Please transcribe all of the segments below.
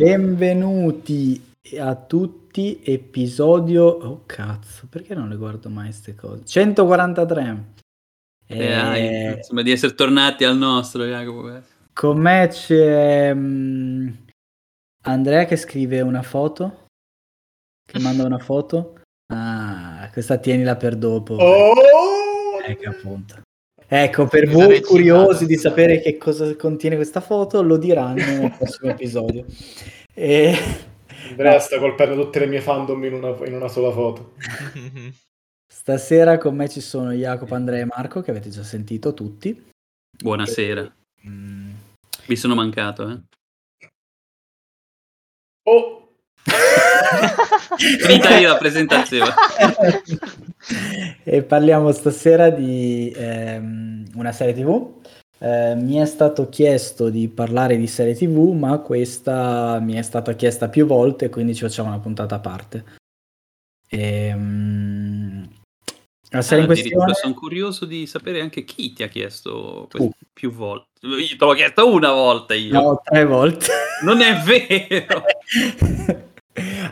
Benvenuti a tutti, episodio... Oh cazzo, perché non le guardo mai queste cose? 143. Insomma, di essere tornati al nostro, Jacopo. Con me c'è Andrea che scrive una foto, che manda una foto. Ah, questa tienila per dopo. Oh! Ecco, appunto. Ecco, per voi curiosi di sapere che cosa contiene questa foto, lo diranno nel prossimo episodio. Andrea sta colpendo tutte le mie fandom in una sola foto. Stasera con me ci sono Jacopo, Andrea e Marco, che avete già sentito tutti. Buonasera. Vi sono mancato, Oh! Finita io la presentazione. E parliamo stasera di una serie TV. Mi è stato chiesto di parlare di serie TV, ma questa mi è stata chiesta più volte, quindi ci facciamo una puntata a parte. La serie in questione... Sono curioso di sapere anche chi ti ha chiesto più volte. Io te l'ho chiesto una volta io. No, 3 volte. Non è vero.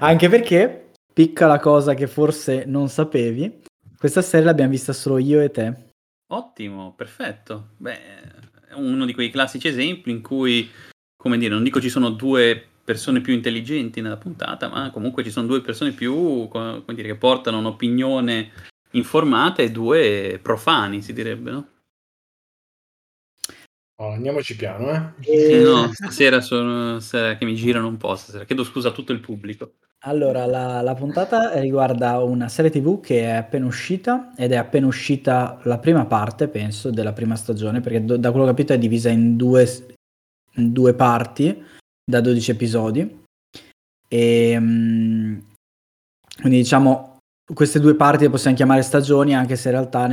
Anche perché, piccola cosa che forse non sapevi, questa serie l'abbiamo vista solo io e te. Ottimo, perfetto. Beh, è uno di quei classici esempi in cui, come dire, non dico ci sono 2 persone più intelligenti nella puntata, ma comunque ci sono 2 persone più, come dire, che portano un'opinione informata e 2 profani, si direbbe, no? Oh, andiamoci piano, No, stasera che mi girano un po', stasera. Chiedo scusa a tutto il pubblico. Allora, la puntata riguarda una serie TV che è appena uscita, ed è appena uscita la prima parte, penso, della prima stagione, perché da quello che ho capito è divisa in due parti da 12 episodi. E quindi diciamo queste 2 parti le possiamo chiamare stagioni, anche se in realtà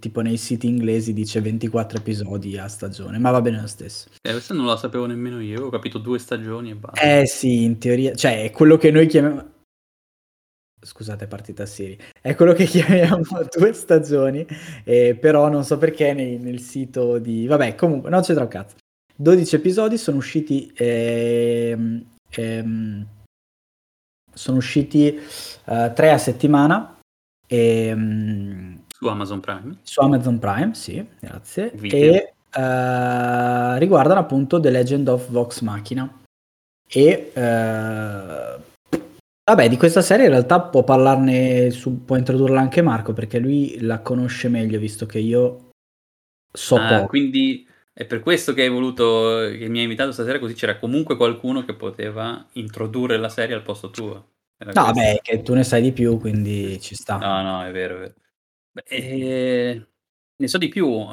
tipo nei siti inglesi dice 24 episodi a stagione, ma va bene lo stesso. Questo non lo sapevo nemmeno io, avevo capito 2 stagioni e basta. Sì, in teoria, cioè è quello che noi chiamiamo... Scusate, partita Siri. È quello che chiamiamo 2 stagioni, però non so perché nel sito di... Vabbè, comunque, non c'entra un cazzo. 12 episodi sono usciti... sono usciti 3 a settimana su Amazon Prime. Su Amazon Prime, sì, grazie. Video. E riguardano appunto The Legend of Vox Machina. E vabbè, di questa serie in realtà può introdurla anche Marco, perché lui la conosce meglio, visto che io so poco. Quindi è per questo che hai voluto, che mi hai invitato stasera, così c'era comunque qualcuno che poteva introdurre la serie al posto tuo. No, beh, che tu ne sai di più, quindi ci sta. No, è vero, è vero. Beh, ne so di più. In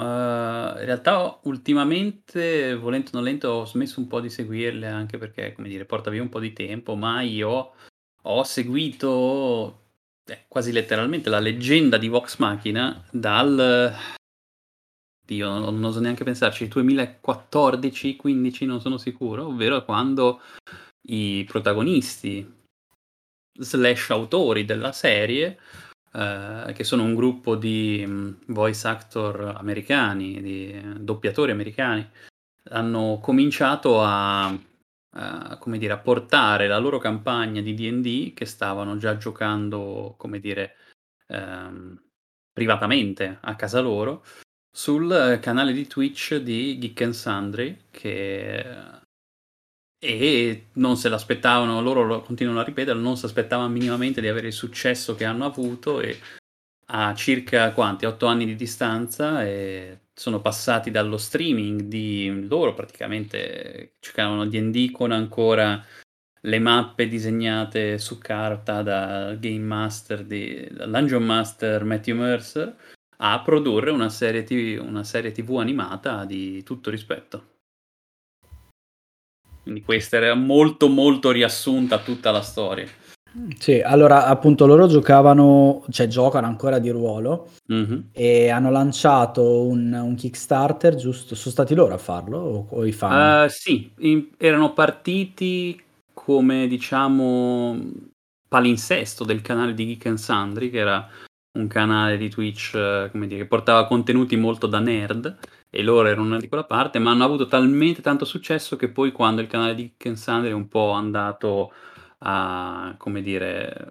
realtà ultimamente, volente o nolente, ho smesso un po' di seguirle, anche perché, come dire, porta via un po' di tempo, ma io ho seguito quasi letteralmente la leggenda di Vox Machina dal... Io non oso neanche pensarci, 2014-15 non sono sicuro, ovvero quando i protagonisti / autori della serie, che sono un gruppo di voice actor americani, di doppiatori americani, hanno cominciato a portare la loro campagna di D&D, che stavano già giocando, come dire, privatamente a casa loro, sul canale di Twitch di Geek and Sundry, e non se l'aspettavano, loro continuano a ripetere, non si aspettavano minimamente di avere il successo che hanno avuto, e a circa 8 anni di distanza sono passati dallo streaming di loro, praticamente cercavano D&D con ancora le mappe disegnate su carta dal Game Master, dal Dungeon Master Matthew Mercer, a produrre una serie TV animata di tutto rispetto. Quindi questa era molto molto riassunta tutta la storia. Sì, allora appunto loro giocano ancora di ruolo, e hanno lanciato un Kickstarter, giusto? Sono stati loro a farlo o i fan? Sì, erano partiti come, diciamo, palinsesto del canale di Geek and Sundry, che era un canale di Twitch, che portava contenuti molto da nerd, e loro erano di quella parte, ma hanno avuto talmente tanto successo che poi quando il canale di Geek & Sundry è un po' andato a, come dire,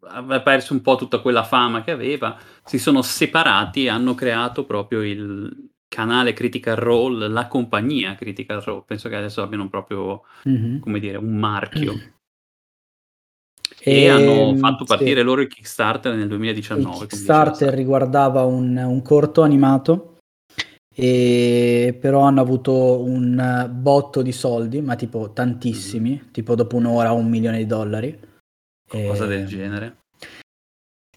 ha perso un po' tutta quella fama che aveva, si sono separati e hanno creato proprio il canale Critical Role, la compagnia Critical Role. Penso che adesso abbiano proprio, come dire, un marchio. E hanno fatto partire loro il Kickstarter nel 2019. Il Kickstarter riguardava un corto animato, e però hanno avuto un botto di soldi, ma tipo tantissimi, tipo dopo un'ora $1 milione. Cosa del genere.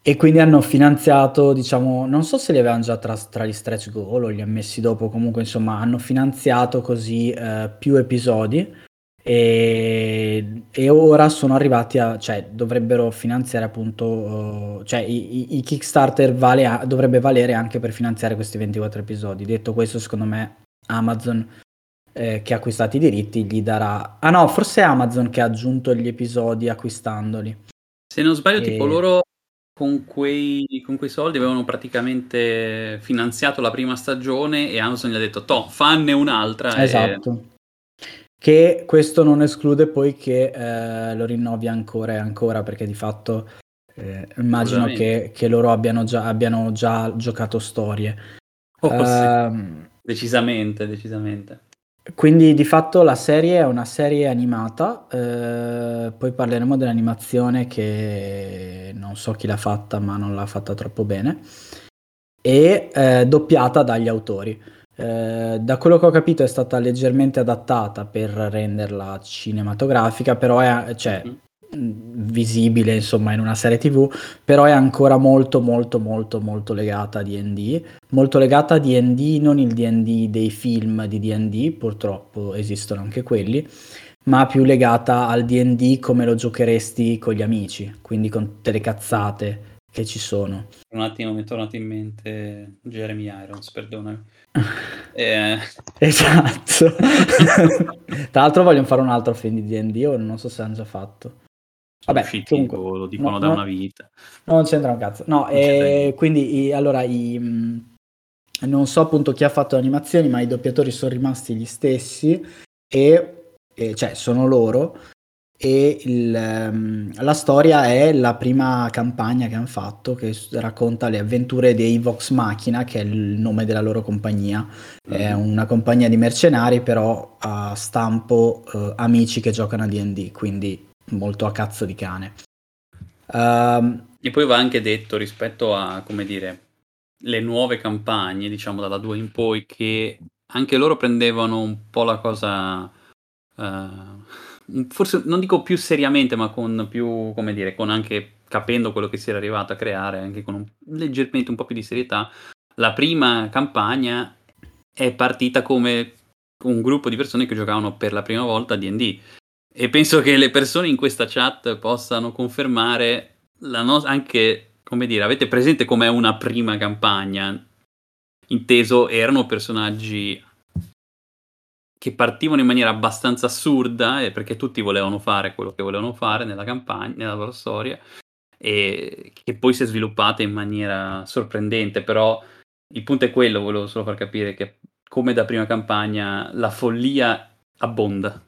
E quindi hanno finanziato, diciamo, non so se li avevano già tra gli stretch goal o li hanno messi dopo, comunque insomma hanno finanziato così più episodi e ora sono arrivati a, cioè dovrebbero finanziare appunto, cioè i Kickstarter dovrebbe valere anche per finanziare questi 24 episodi. Detto questo, secondo me Amazon che ha acquistato i diritti gli darà, ah no, forse è Amazon che ha aggiunto gli episodi acquistandoli. Se non sbaglio tipo loro con quei soldi avevano praticamente finanziato la prima stagione e Amazon gli ha detto toh, fanne un'altra. Esatto. Che questo non esclude poi che lo rinnovi ancora e ancora, perché di fatto immagino che loro abbiano già giocato storie. Sì. Decisamente. Quindi di fatto la serie è una serie animata, poi parleremo dell'animazione che non so chi l'ha fatta, ma non l'ha fatta troppo bene, e doppiata dagli autori. Da quello che ho capito è stata leggermente adattata per renderla cinematografica, però è visibile insomma in una serie TV, però è ancora molto legata a D&D, non il D&D dei film di D&D, purtroppo esistono anche quelli, ma più legata al D&D come lo giocheresti con gli amici, quindi con tutte le cazzate che ci sono. Un attimo mi è tornato in mente Jeremy Irons, perdonami. Esatto. Tra l'altro vogliono fare un altro film di D&D, o non so se hanno già fatto. Vabbè, comunque, lo dicono da una vita. No, non c'entra un cazzo. No, quindi non so appunto chi ha fatto le animazioni, ma i doppiatori sono rimasti gli stessi e cioè sono loro, e la storia è la prima campagna che hanno fatto, che racconta le avventure dei Vox Machina, che è il nome della loro compagnia. È una compagnia di mercenari, però a stampo amici che giocano a D&D, quindi molto a cazzo di cane. E poi va anche detto rispetto a, come dire, le nuove campagne, diciamo dalla 2 in poi, che anche loro prendevano un po' la cosa forse non dico più seriamente, ma con più, come dire, con anche capendo quello che si era arrivato a creare, anche con leggermente un po' più di serietà. La prima campagna è partita come un gruppo di persone che giocavano per la prima volta a D&D, e penso che le persone in questa chat possano confermare anche, come dire, avete presente com'è una prima campagna? Inteso, erano personaggi che partivano in maniera abbastanza assurda, perché tutti volevano fare quello che volevano fare nella campagna, nella loro storia, e che poi si è sviluppata in maniera sorprendente. Però il punto è quello, volevo solo far capire che come da prima campagna la follia abbonda.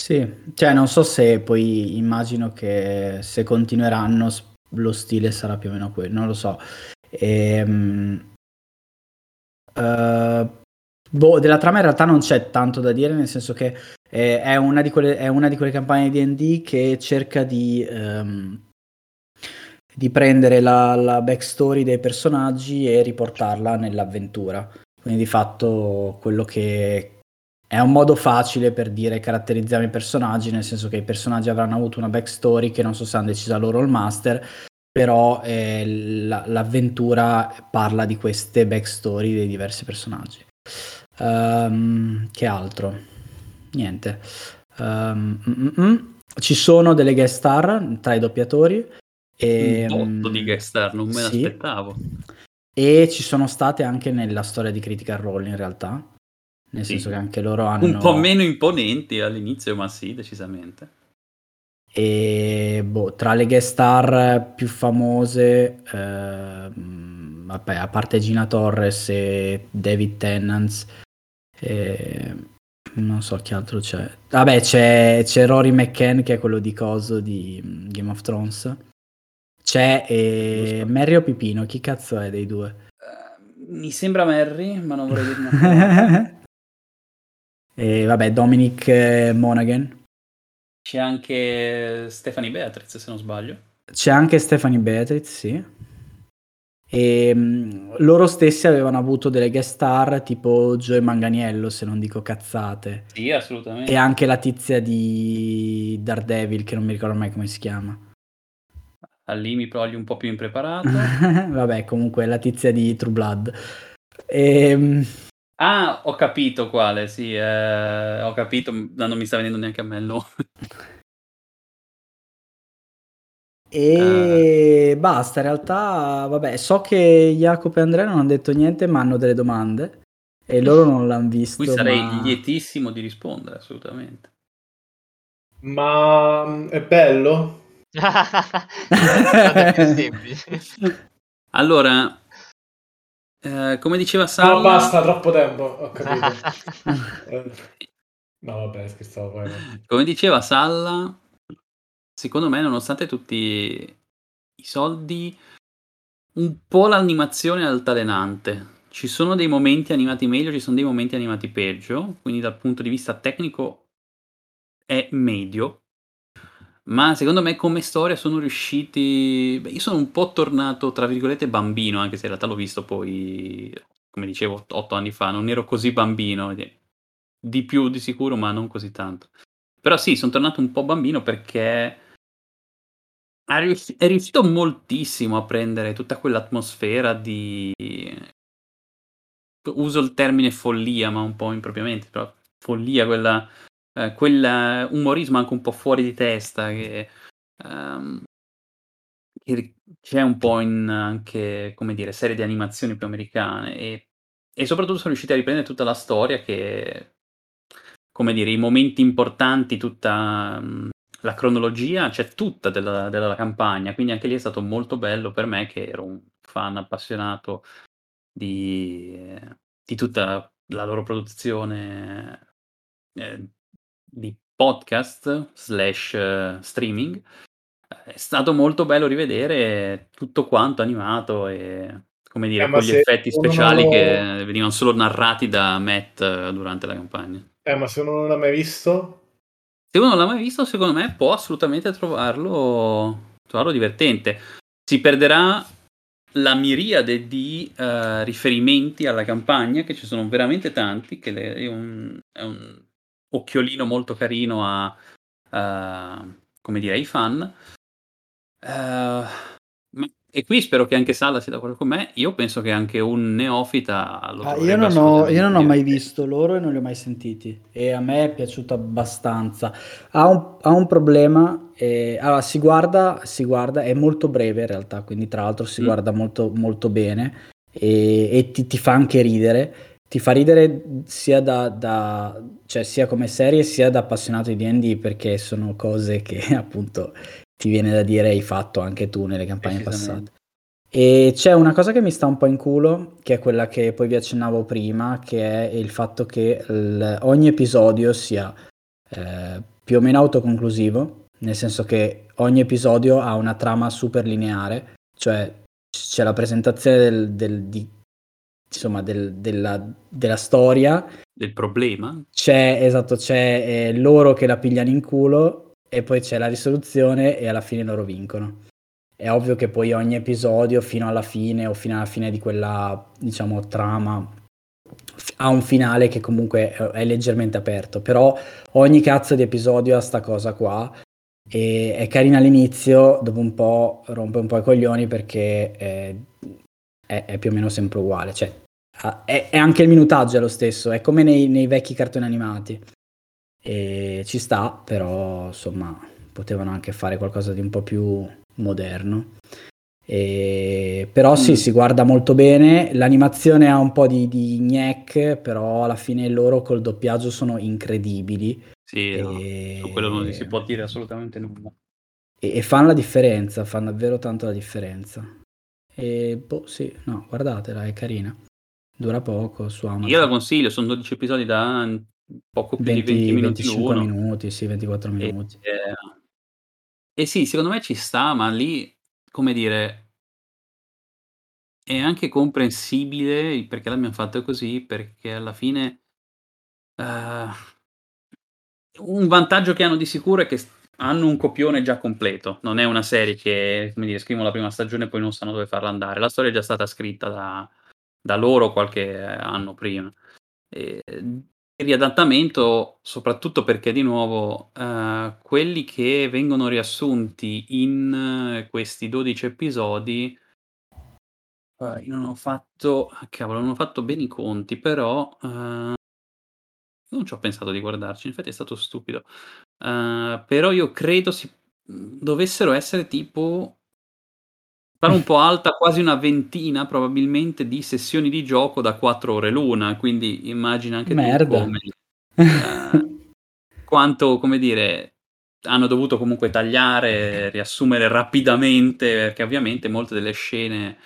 Sì, cioè non so se poi, immagino che se continueranno lo stile sarà più o meno quello, non lo so. Della trama in realtà non c'è tanto da dire, nel senso che è una di quelle campagne di D&D che cerca di prendere la backstory dei personaggi e riportarla nell'avventura. Quindi di fatto quello che è un modo facile per dire caratterizziamo i personaggi, nel senso che i personaggi avranno avuto una backstory che non so se hanno deciso loro il master, però l'avventura parla di queste backstory dei diversi personaggi. Che altro? Niente. Ci sono delle guest star tra i doppiatori. Un botto di guest star, non me l'aspettavo. E ci sono state anche nella storia di Critical Role in realtà. Nel senso che anche loro hanno un po' meno imponenti all'inizio, ma sì, decisamente. E tra le guest star più famose vabbè, a parte Gina Torres e David Tennant, non so che altro c'è. Vabbè, c'è Rory McCann, che è quello di coso di Game of Thrones. C'è Merry o Pipino, chi cazzo è dei due? Mi sembra Merry, ma non vorrei dire una. E vabbè, Dominic Monaghan. C'è anche Stephanie Beatriz, se non sbaglio. C'è anche Stephanie Beatriz, sì. E loro stessi avevano avuto delle guest star tipo Joe Manganiello, se non dico cazzate. Sì, assolutamente. E anche la tizia di Daredevil, che non mi ricordo mai come si chiama. Lì mi progli un po' più impreparato. Vabbè, comunque la tizia di True Blood. Ah, ho capito quale, sì. Ho capito, ma non mi sta venendo neanche a me il nome. E basta, in realtà, vabbè, so che Jacopo e Andrea non hanno detto niente, ma hanno delle domande. E loro non l'hanno visto. Qui sarei lietissimo di rispondere, assolutamente. Ma è bello? Allora, come diceva Salma, no, basta, troppo tempo, ho capito. No, vabbè, scherzavo poi. Come diceva Salla, secondo me, nonostante tutti i soldi, un po' l'animazione è altalenante. Ci sono dei momenti animati meglio, ci sono dei momenti animati peggio, quindi dal punto di vista tecnico è medio. Ma secondo me come storia sono riusciti... Beh, io sono un po' tornato, tra virgolette, bambino, anche se in realtà l'ho visto poi, come dicevo, 8 anni fa. Non ero così bambino, di più di sicuro, ma non così tanto. Però sì, sono tornato un po' bambino perché è riuscito moltissimo a prendere tutta quell'atmosfera di... Uso il termine follia, ma un po' impropriamente, però follia, quella... quel umorismo anche un po' fuori di testa che c'è un po' in anche, come dire, serie di animazioni più americane e soprattutto sono riusciti a riprendere tutta la storia che, come dire, i momenti importanti, tutta la cronologia, c'è tutta della campagna, quindi anche lì è stato molto bello per me che ero un fan appassionato di tutta la loro produzione di podcast / streaming. È stato molto bello rivedere tutto quanto animato e, come dire, con gli effetti speciali che venivano solo narrati da Matt durante la campagna. Ma se uno non l'ha mai visto? Se uno non l'ha mai visto, secondo me può assolutamente trovarlo divertente. Si perderà la miriade di riferimenti alla campagna, che ci sono veramente tanti, che è un occhiolino molto carino come dire, ai fan. E qui spero che anche Salla sia d'accordo con me. Io penso che anche un neofita lo io non ho mai visto loro e non li ho mai sentiti, e a me è piaciuto abbastanza. Ha un problema, allora, si guarda, è molto breve in realtà, quindi tra l'altro si guarda molto, molto bene e ti fa anche ridere. Ti fa ridere sia cioè sia come serie sia da appassionato di D&D, perché sono cose che appunto ti viene da dire hai fatto anche tu nelle campagne passate. E c'è una cosa che mi sta un po' in culo, che è quella che poi vi accennavo prima, che è il fatto che ogni episodio sia più o meno autoconclusivo, nel senso che ogni episodio ha una trama super lineare, cioè c'è la presentazione della storia, del problema, c'è loro che la pigliano in culo e poi c'è la risoluzione e alla fine loro vincono. È ovvio che poi ogni episodio fino alla fine o fino alla fine di quella, diciamo, trama ha un finale che comunque è leggermente aperto, però ogni cazzo di episodio ha sta cosa qua. E è carina all'inizio, dopo un po' rompe un po' i coglioni perché è più o meno sempre uguale, cioè è anche il minutaggio è lo stesso, è come nei vecchi cartoni animati, e ci sta, però insomma potevano anche fare qualcosa di un po' più moderno. Però sì, si guarda molto bene, l'animazione ha un po' di gnec, però alla fine loro col doppiaggio sono incredibili. Sì, no, quello non si può dire assolutamente nulla, e fanno la differenza, fanno davvero tanto la differenza. E boh, sì, no, guardatela, è carina. Dura poco su Amazon. Io la consiglio, sono 12 episodi da poco più di 20 minuti 25 l'uno. Minuti, sì, 24 minuti. E sì, secondo me ci sta, ma lì, come dire, è anche comprensibile il perché l'abbiamo fatto così, perché alla fine un vantaggio che hanno di sicuro è che hanno un copione già completo. Non è una serie che, come dire, scrivono la prima stagione e poi non sanno dove farla andare. La storia è già stata scritta da loro qualche anno prima. Il riadattamento, soprattutto perché, di nuovo, quelli che vengono riassunti in questi 12 episodi, io non ho fatto, cavolo, non ho fatto bene i conti, però non ci ho pensato di guardarci, infatti è stato stupido. Però io credo dovessero essere tipo, fare un po' alta, quasi una ventina probabilmente di sessioni di gioco da 4 ore l'una, quindi immagina anche come, quanto, come dire, hanno dovuto comunque tagliare, riassumere rapidamente, perché ovviamente molte delle scene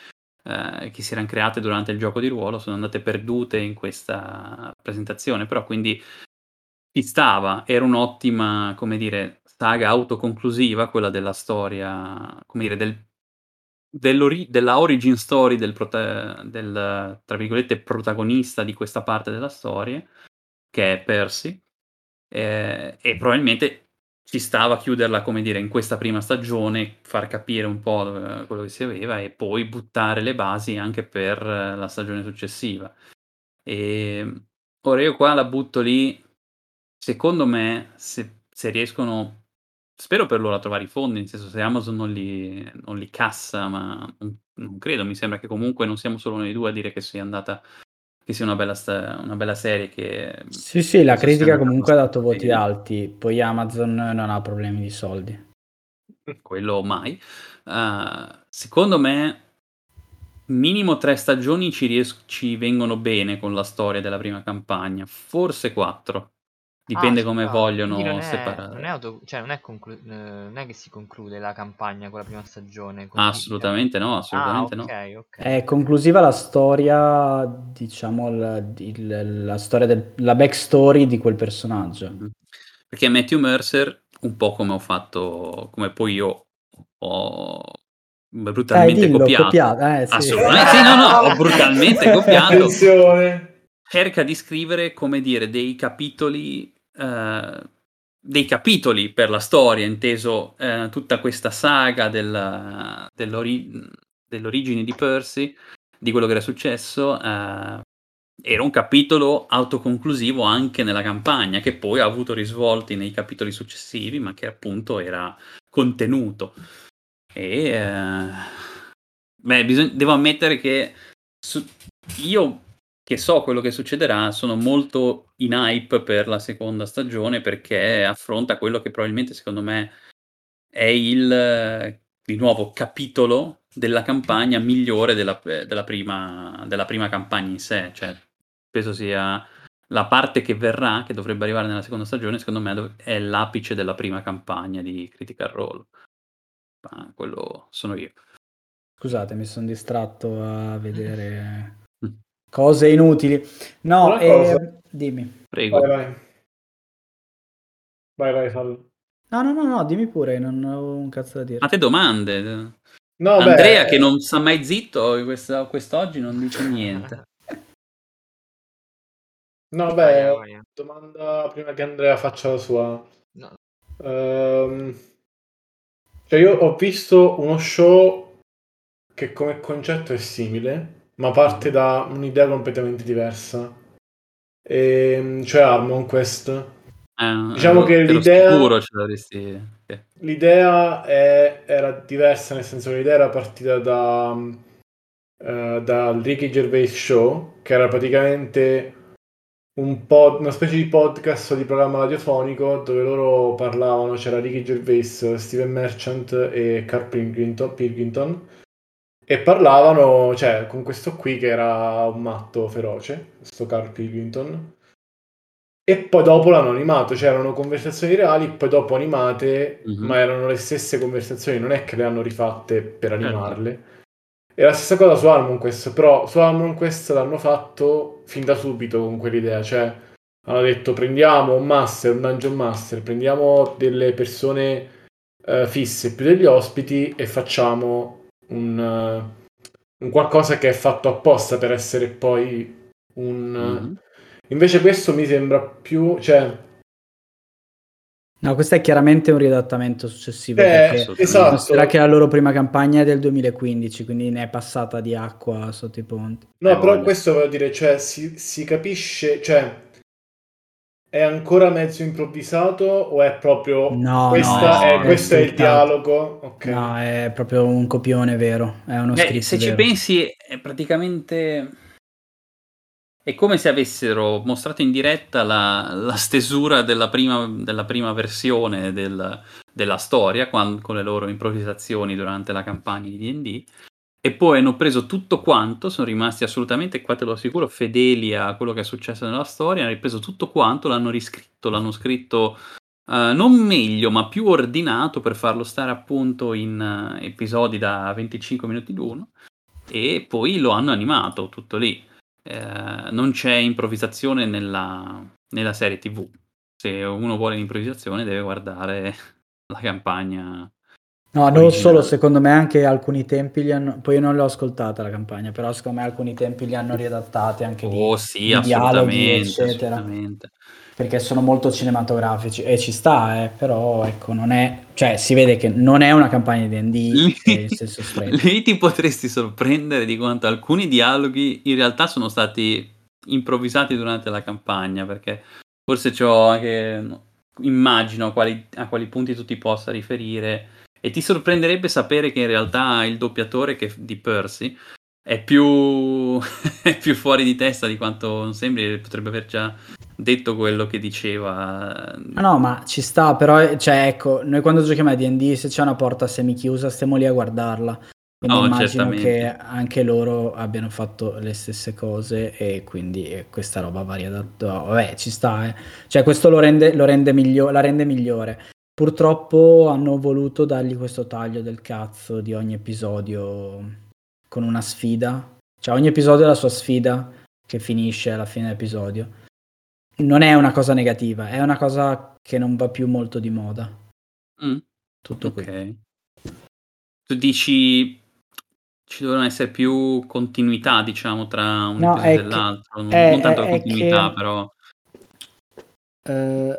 che si erano create durante il gioco di ruolo sono andate perdute in questa presentazione, però quindi ci stava, era un'ottima, come dire, saga autoconclusiva quella della storia, come dire, della origin story del tra virgolette protagonista di questa parte della storia, che è Percy, e probabilmente ci stava a chiuderla, come dire, in questa prima stagione, far capire un po' quello che si aveva e poi buttare le basi anche per la stagione successiva. E ora io qua la butto lì, secondo me, se riescono, spero per loro, a trovare i fondi, nel senso, se Amazon non li cassa, ma non credo, mi sembra che comunque non siamo solo noi due a dire che sia andata, che sia una bella serie, che sì, la critica comunque ha dato voti alti, poi Amazon non ha problemi di soldi, quello mai. Secondo me minimo 3 stagioni ci vengono bene con la storia della prima campagna, forse 4, dipende come vogliono separare. Non è che si conclude la campagna con la prima stagione, assolutamente no, assolutamente no. Okay. È conclusiva la storia, diciamo la storia la backstory di quel personaggio, perché Matthew Mercer, un po' come ho fatto, come poi io ho brutalmente copiato. Sì. Assolutamente sì, ho brutalmente copiato. Attenzione. Cerca di scrivere, come dire, dei capitoli per la storia, inteso tutta questa saga dell'origine di Percy, di quello che era successo, era un capitolo autoconclusivo anche nella campagna, che poi ha avuto risvolti nei capitoli successivi, ma che appunto era contenuto. E devo ammettere che io, che so quello che succederà, sono molto in hype per la seconda stagione, perché affronta quello che probabilmente, secondo me, è il, di nuovo, capitolo della campagna migliore della prima campagna in sé. Cioè, penso sia la parte che verrà, che dovrebbe arrivare nella seconda stagione, secondo me è l'apice della prima campagna di Critical Role. Ma quello sono io. Scusate, mi sono distratto a vedere cose inutili. No, dimmi. Prego. Vai, fallo. No, dimmi pure, non ho un cazzo da dire. Ma te domande? No, Andrea, che non sta mai zitto, quest'oggi non dice niente. No, domanda prima che Andrea faccia la sua. No. Cioè, io ho visto uno show che come concetto è simile, ma parte da un'idea completamente diversa, cioè Harmonquest. Diciamo che l'idea era diversa, nel senso che l'idea era partita da Ricky Gervais Show, che era praticamente una specie di podcast o di programma radiofonico dove loro parlavano, c'era Ricky Gervais, Stephen Merchant e Carl Pilkington, e parlavano, cioè, con questo qui che era un matto feroce, questo Carl Pilkington, e poi dopo l'hanno animato, cioè erano conversazioni reali, poi dopo animate, ma erano le stesse conversazioni, non è che le hanno rifatte per animarle. E la stessa cosa su Harmonquest, però su Harmonquest l'hanno fatto fin da subito con quell'idea, cioè hanno detto prendiamo un master, un dungeon master, prendiamo delle persone fisse più degli ospiti e facciamo un qualcosa che è fatto apposta per essere poi un... Mm-hmm. Invece questo mi sembra più... cioè no, questo è chiaramente un riadattamento successivo, perché esatto. Sarà che la loro prima campagna è del 2015, quindi ne è passata di acqua sotto i ponti. No, però voglio. Questo voglio dire, cioè si capisce, cioè è ancora mezzo improvvisato o è proprio questo è il dialogo? Okay. No, è proprio un copione vero, è uno script. Se vero. Ci pensi è praticamente è come se avessero mostrato in diretta la stesura della prima versione della storia con le loro improvvisazioni durante la campagna di D&D, e poi hanno preso tutto quanto, sono rimasti assolutamente, qua te lo assicuro, fedeli a quello che è successo nella storia, hanno ripreso tutto quanto, l'hanno riscritto, l'hanno scritto non meglio ma più ordinato per farlo stare appunto in episodi da 25 minuti l'uno, e poi lo hanno animato tutto lì. Non c'è improvvisazione nella serie TV. Se uno vuole l'improvvisazione deve guardare la campagna. No, originale. Non solo, secondo me anche alcuni tempi li hanno, poi io non l'ho ascoltata la campagna, però secondo me alcuni tempi li hanno riadattati anche di dialoghi eccetera, assolutamente. Perché sono molto cinematografici e ci sta, però ecco, non è, cioè si vede che non è una campagna di D&D senso stretto. Lì ti potresti sorprendere di quanto alcuni dialoghi in realtà sono stati improvvisati durante la campagna, perché forse c'ho anche, immagino a quali punti tu ti possa riferire, e ti sorprenderebbe sapere che in realtà il doppiatore di Percy è più fuori di testa di quanto non sembri, potrebbe aver già detto quello che diceva. No, ma ci sta, però cioè ecco, noi quando giochiamo a D&D, se c'è una porta semichiusa stiamo lì a guardarla, quindi immagino che anche loro abbiano fatto le stesse cose, e quindi questa roba varia vabbè, ci sta, cioè questo la rende migliore. Purtroppo hanno voluto dargli questo taglio del cazzo di ogni episodio con una sfida, cioè ogni episodio ha la sua sfida che finisce alla fine dell'episodio. Non è una cosa negativa, è una cosa che non va più molto di moda. Tutto okay. Qui. Tu dici ci devono essere più continuità, diciamo, tra un episodio e l'altro. Non tanto la continuità, però.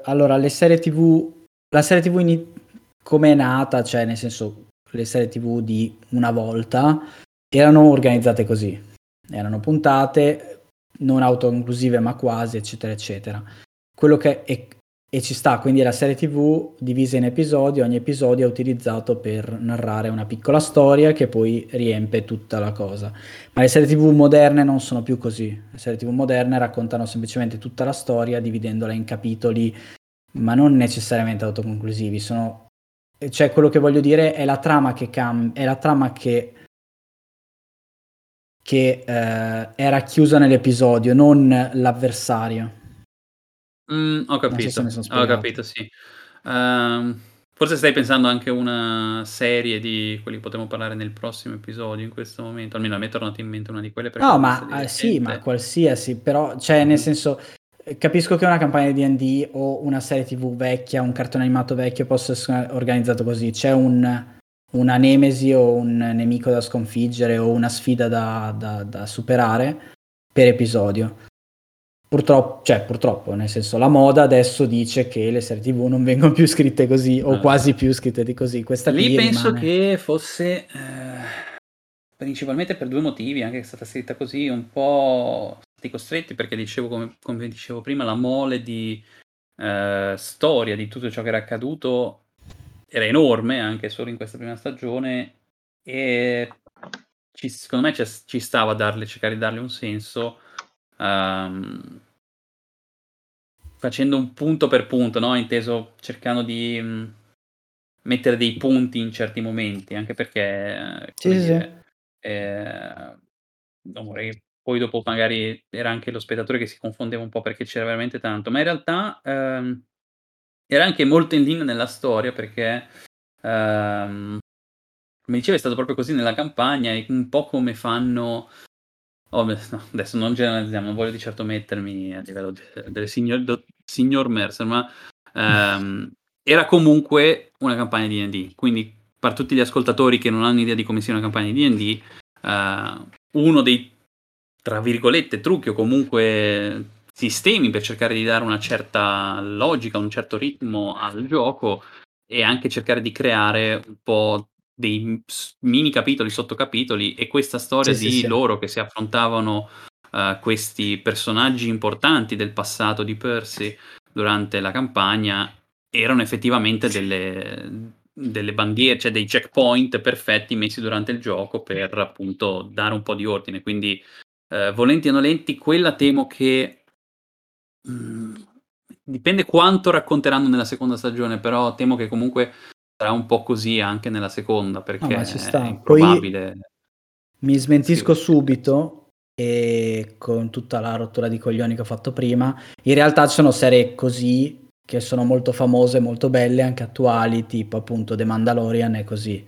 Allora, le serie TV. La serie TV come è nata, cioè nel senso, le serie TV di una volta erano organizzate così. Erano puntate. Non autoinclusive ma quasi, eccetera eccetera, quello che e ci sta, quindi la serie TV divisa in episodi, ogni episodio è utilizzato per narrare una piccola storia che poi riempie tutta la cosa. Ma le serie TV moderne non sono più così, le serie TV moderne raccontano semplicemente tutta la storia dividendola in capitoli, ma non necessariamente autoconclusivi, sono, cioè quello che voglio dire è la trama che è la trama che era chiusa nell'episodio, non l'avversario. Ho capito, non so se ho capito, sì. Forse stai pensando anche a una serie di quelli che potremmo parlare nel prossimo episodio, in questo momento, almeno a me è tornata in mente una di quelle. No, ma sì, ma qualsiasi, però, cioè nel senso, capisco che una campagna di D&D o una serie TV vecchia, un cartone animato vecchio possa essere organizzato così, c'è una nemesi o un nemico da sconfiggere o una sfida da superare per episodio. Purtroppo, nel senso, la moda adesso dice che le serie TV non vengono più scritte così, o quasi più scritte di così. Questa lì penso che fosse principalmente per due motivi, anche che è stata scritta così, un po' stati costretti, perché dicevo, come dicevo prima, la mole di storia di tutto ciò che era accaduto era enorme anche solo in questa prima stagione, e secondo me ci stava a cercare di darle un senso, facendo un punto per punto, no? Inteso cercando di mettere dei punti in certi momenti, anche perché non vorrei, poi dopo magari era anche lo spettatore che si confondeva un po' perché c'era veramente tanto, ma in realtà era anche molto in linea nella storia, perché mi diceva è stato proprio così nella campagna, e un po' come fanno... Oh, beh, no, adesso non generalizziamo, non voglio di certo mettermi a livello del signor Mercer, ma era comunque una campagna di D&D, quindi per tutti gli ascoltatori che non hanno idea di come sia una campagna di D&D, uno dei, tra virgolette, trucchi o comunque sistemi per cercare di dare una certa logica, un certo ritmo al gioco, e anche cercare di creare un po' dei mini capitoli, sottocapitoli, e questa storia loro che si affrontavano questi personaggi importanti del passato di Percy durante la campagna erano effettivamente delle bandiere, cioè dei checkpoint perfetti messi durante il gioco per appunto dare un po' di ordine, quindi volenti o nolenti, quella temo che dipende quanto racconteranno nella seconda stagione, però temo che comunque sarà un po' così anche nella seconda, perché è improbabile. Poi, mi smentisco subito, e con tutta la rottura di coglioni che ho fatto prima, in realtà ci sono serie così che sono molto famose, molto belle, anche attuali, tipo appunto The Mandalorian e così.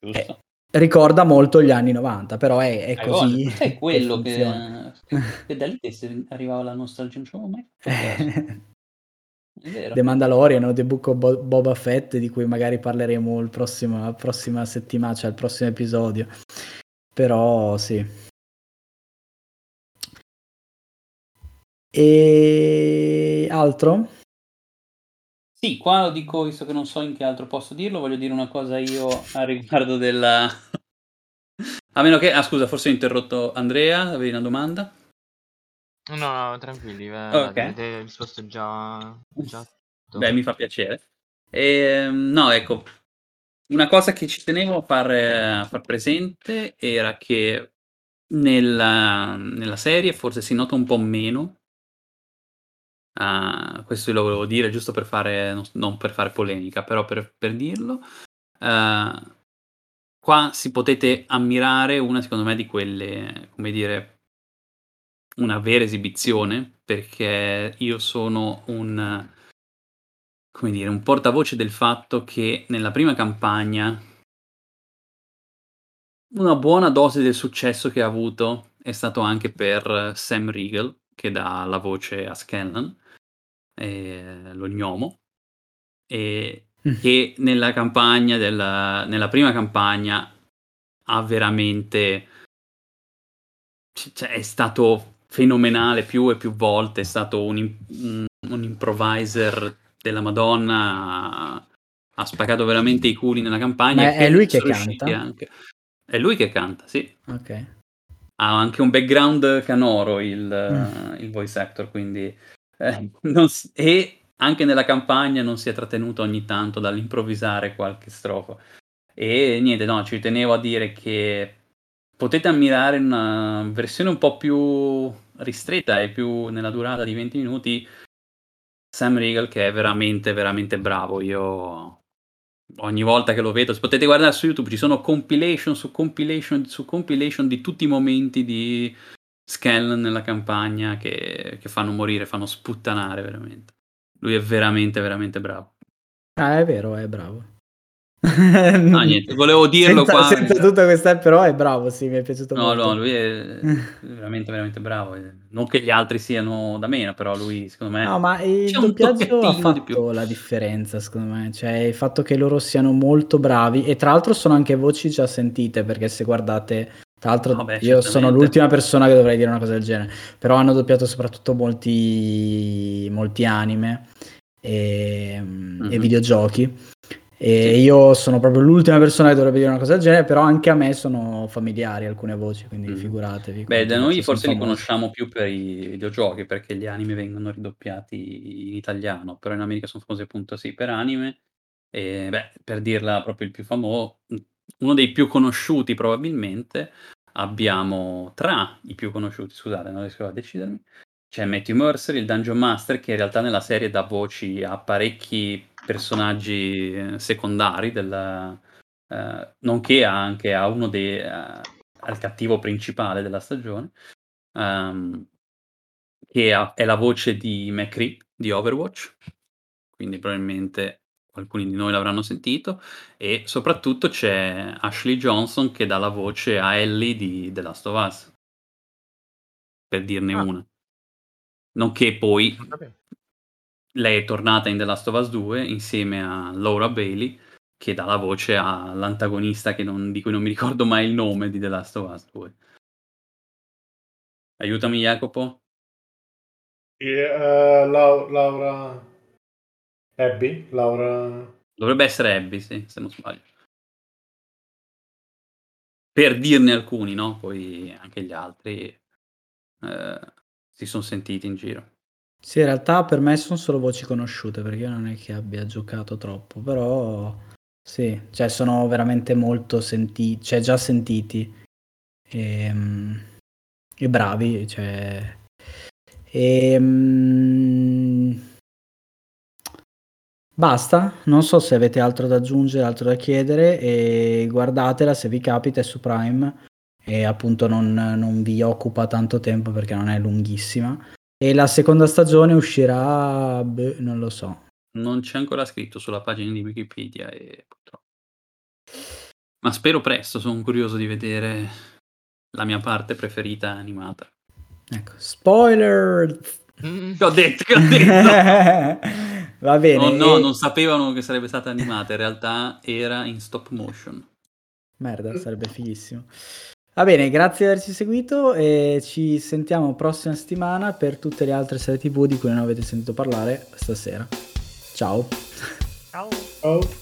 Giusto. Ricorda molto gli anni 90, però è così. È quello che da lì che arrivava la nostalgia, non ce l'avevo mai fatto. The Mandalorian o The Book of Boba Fett, di cui magari parleremo la prossima settimana, cioè il prossimo episodio, però sì. E altro? Sì, qua lo dico, visto che non so in che altro posso dirlo, voglio dire una cosa io a riguardo della... A meno che... Ah, scusa, forse ho interrotto Andrea, avevi una domanda? No, tranquilli, avete risposto già tutto. Beh, mi fa piacere. No, ecco, una cosa che ci tenevo a far presente era che nella serie forse si nota un po' meno. Questo lo volevo dire giusto per fare, non per fare polemica, però per dirlo, qua si potete ammirare una, secondo me, di quelle, come dire, una vera esibizione, perché io sono un portavoce del fatto che nella prima campagna una buona dose del successo che ha avuto è stato anche per Sam Riegel, che dà la voce a Scanlan, lo gnomo, e che nella prima campagna ha veramente, cioè, è stato fenomenale più e più volte, è stato un improviser della Madonna, ha spaccato veramente i culi nella campagna. Ma è lui che canta? Anche. È lui che canta, sì. Ok. Ha anche un background canoro il voice actor, quindi e anche nella campagna non si è trattenuto ogni tanto dall'improvvisare qualche strofa. E niente, no, ci tenevo a dire che potete ammirare una versione un po' più ristretta e più nella durata di 20 minuti Sam Riegel, che è veramente, veramente bravo. Io ogni volta che lo vedo, potete guardare su YouTube, ci sono compilation su compilation su compilation di tutti i momenti di Scanlan nella campagna che fanno morire, fanno sputtanare veramente. Lui è veramente, veramente bravo. Ah, è vero, è bravo. No, niente, volevo dirlo qua. Senza tutta questa, però è bravo, sì, mi è piaciuto molto. No, lui è veramente, veramente bravo. Non che gli altri siano da meno, però lui, secondo me... No, ma il doppiaggio ha fatto la differenza, secondo me. Cioè, il fatto che loro siano molto bravi, e tra l'altro sono anche voci già sentite, perché se guardate... Tra l'altro io sono l'ultima persona che dovrei dire una cosa del genere, però hanno doppiato soprattutto molti anime e videogiochi. E io sono proprio l'ultima persona che dovrebbe dire una cosa del genere, però anche a me sono familiari alcune voci, quindi figuratevi. Beh, da noi forse li conosciamo più per i videogiochi, perché gli anime vengono ridoppiati in italiano, però in America sono famosi appunto sì per anime, e beh, per dirla proprio il più famoso, uno dei più conosciuti probabilmente, abbiamo tra i più conosciuti, scusate, non riesco a decidermi, c'è Matthew Mercer, il Dungeon Master, che in realtà nella serie dà voci a parecchi personaggi secondari nonché anche a uno al cattivo principale della stagione, che è la voce di McCree di Overwatch, quindi probabilmente alcuni di noi l'avranno sentito, e soprattutto c'è Ashley Johnson che dà la voce a Ellie di The Last of Us, per dirne una. Nonché poi lei è tornata in The Last of Us 2 insieme a Laura Bailey, che dà la voce all'antagonista di cui non mi ricordo mai il nome di The Last of Us 2. Aiutami Jacopo. Laura... Abby? Laura... Dovrebbe essere Abby, sì, se non sbaglio. Per dirne alcuni, no? Poi anche gli altri si sono sentiti in giro. Sì, in realtà per me sono solo voci conosciute, perché io non è che abbia giocato troppo, però sì, cioè sono veramente molto sentiti, cioè già sentiti e bravi, cioè... basta, non so se avete altro da aggiungere, altro da chiedere, e guardatela se vi capita, è su Prime e appunto non vi occupa tanto tempo perché non è lunghissima, e la seconda stagione uscirà, non lo so, non c'è ancora scritto sulla pagina di Wikipedia e purtroppo, ma spero presto, sono curioso di vedere la mia parte preferita animata. Ecco, spoiler! Che ho detto! Va bene. No, non sapevano che sarebbe stata animata, in realtà era in stop motion. Merda, sarebbe fighissimo. Va bene, grazie di averci seguito e ci sentiamo prossima settimana per tutte le altre serie TV di cui non avete sentito parlare stasera. Ciao! Ciao!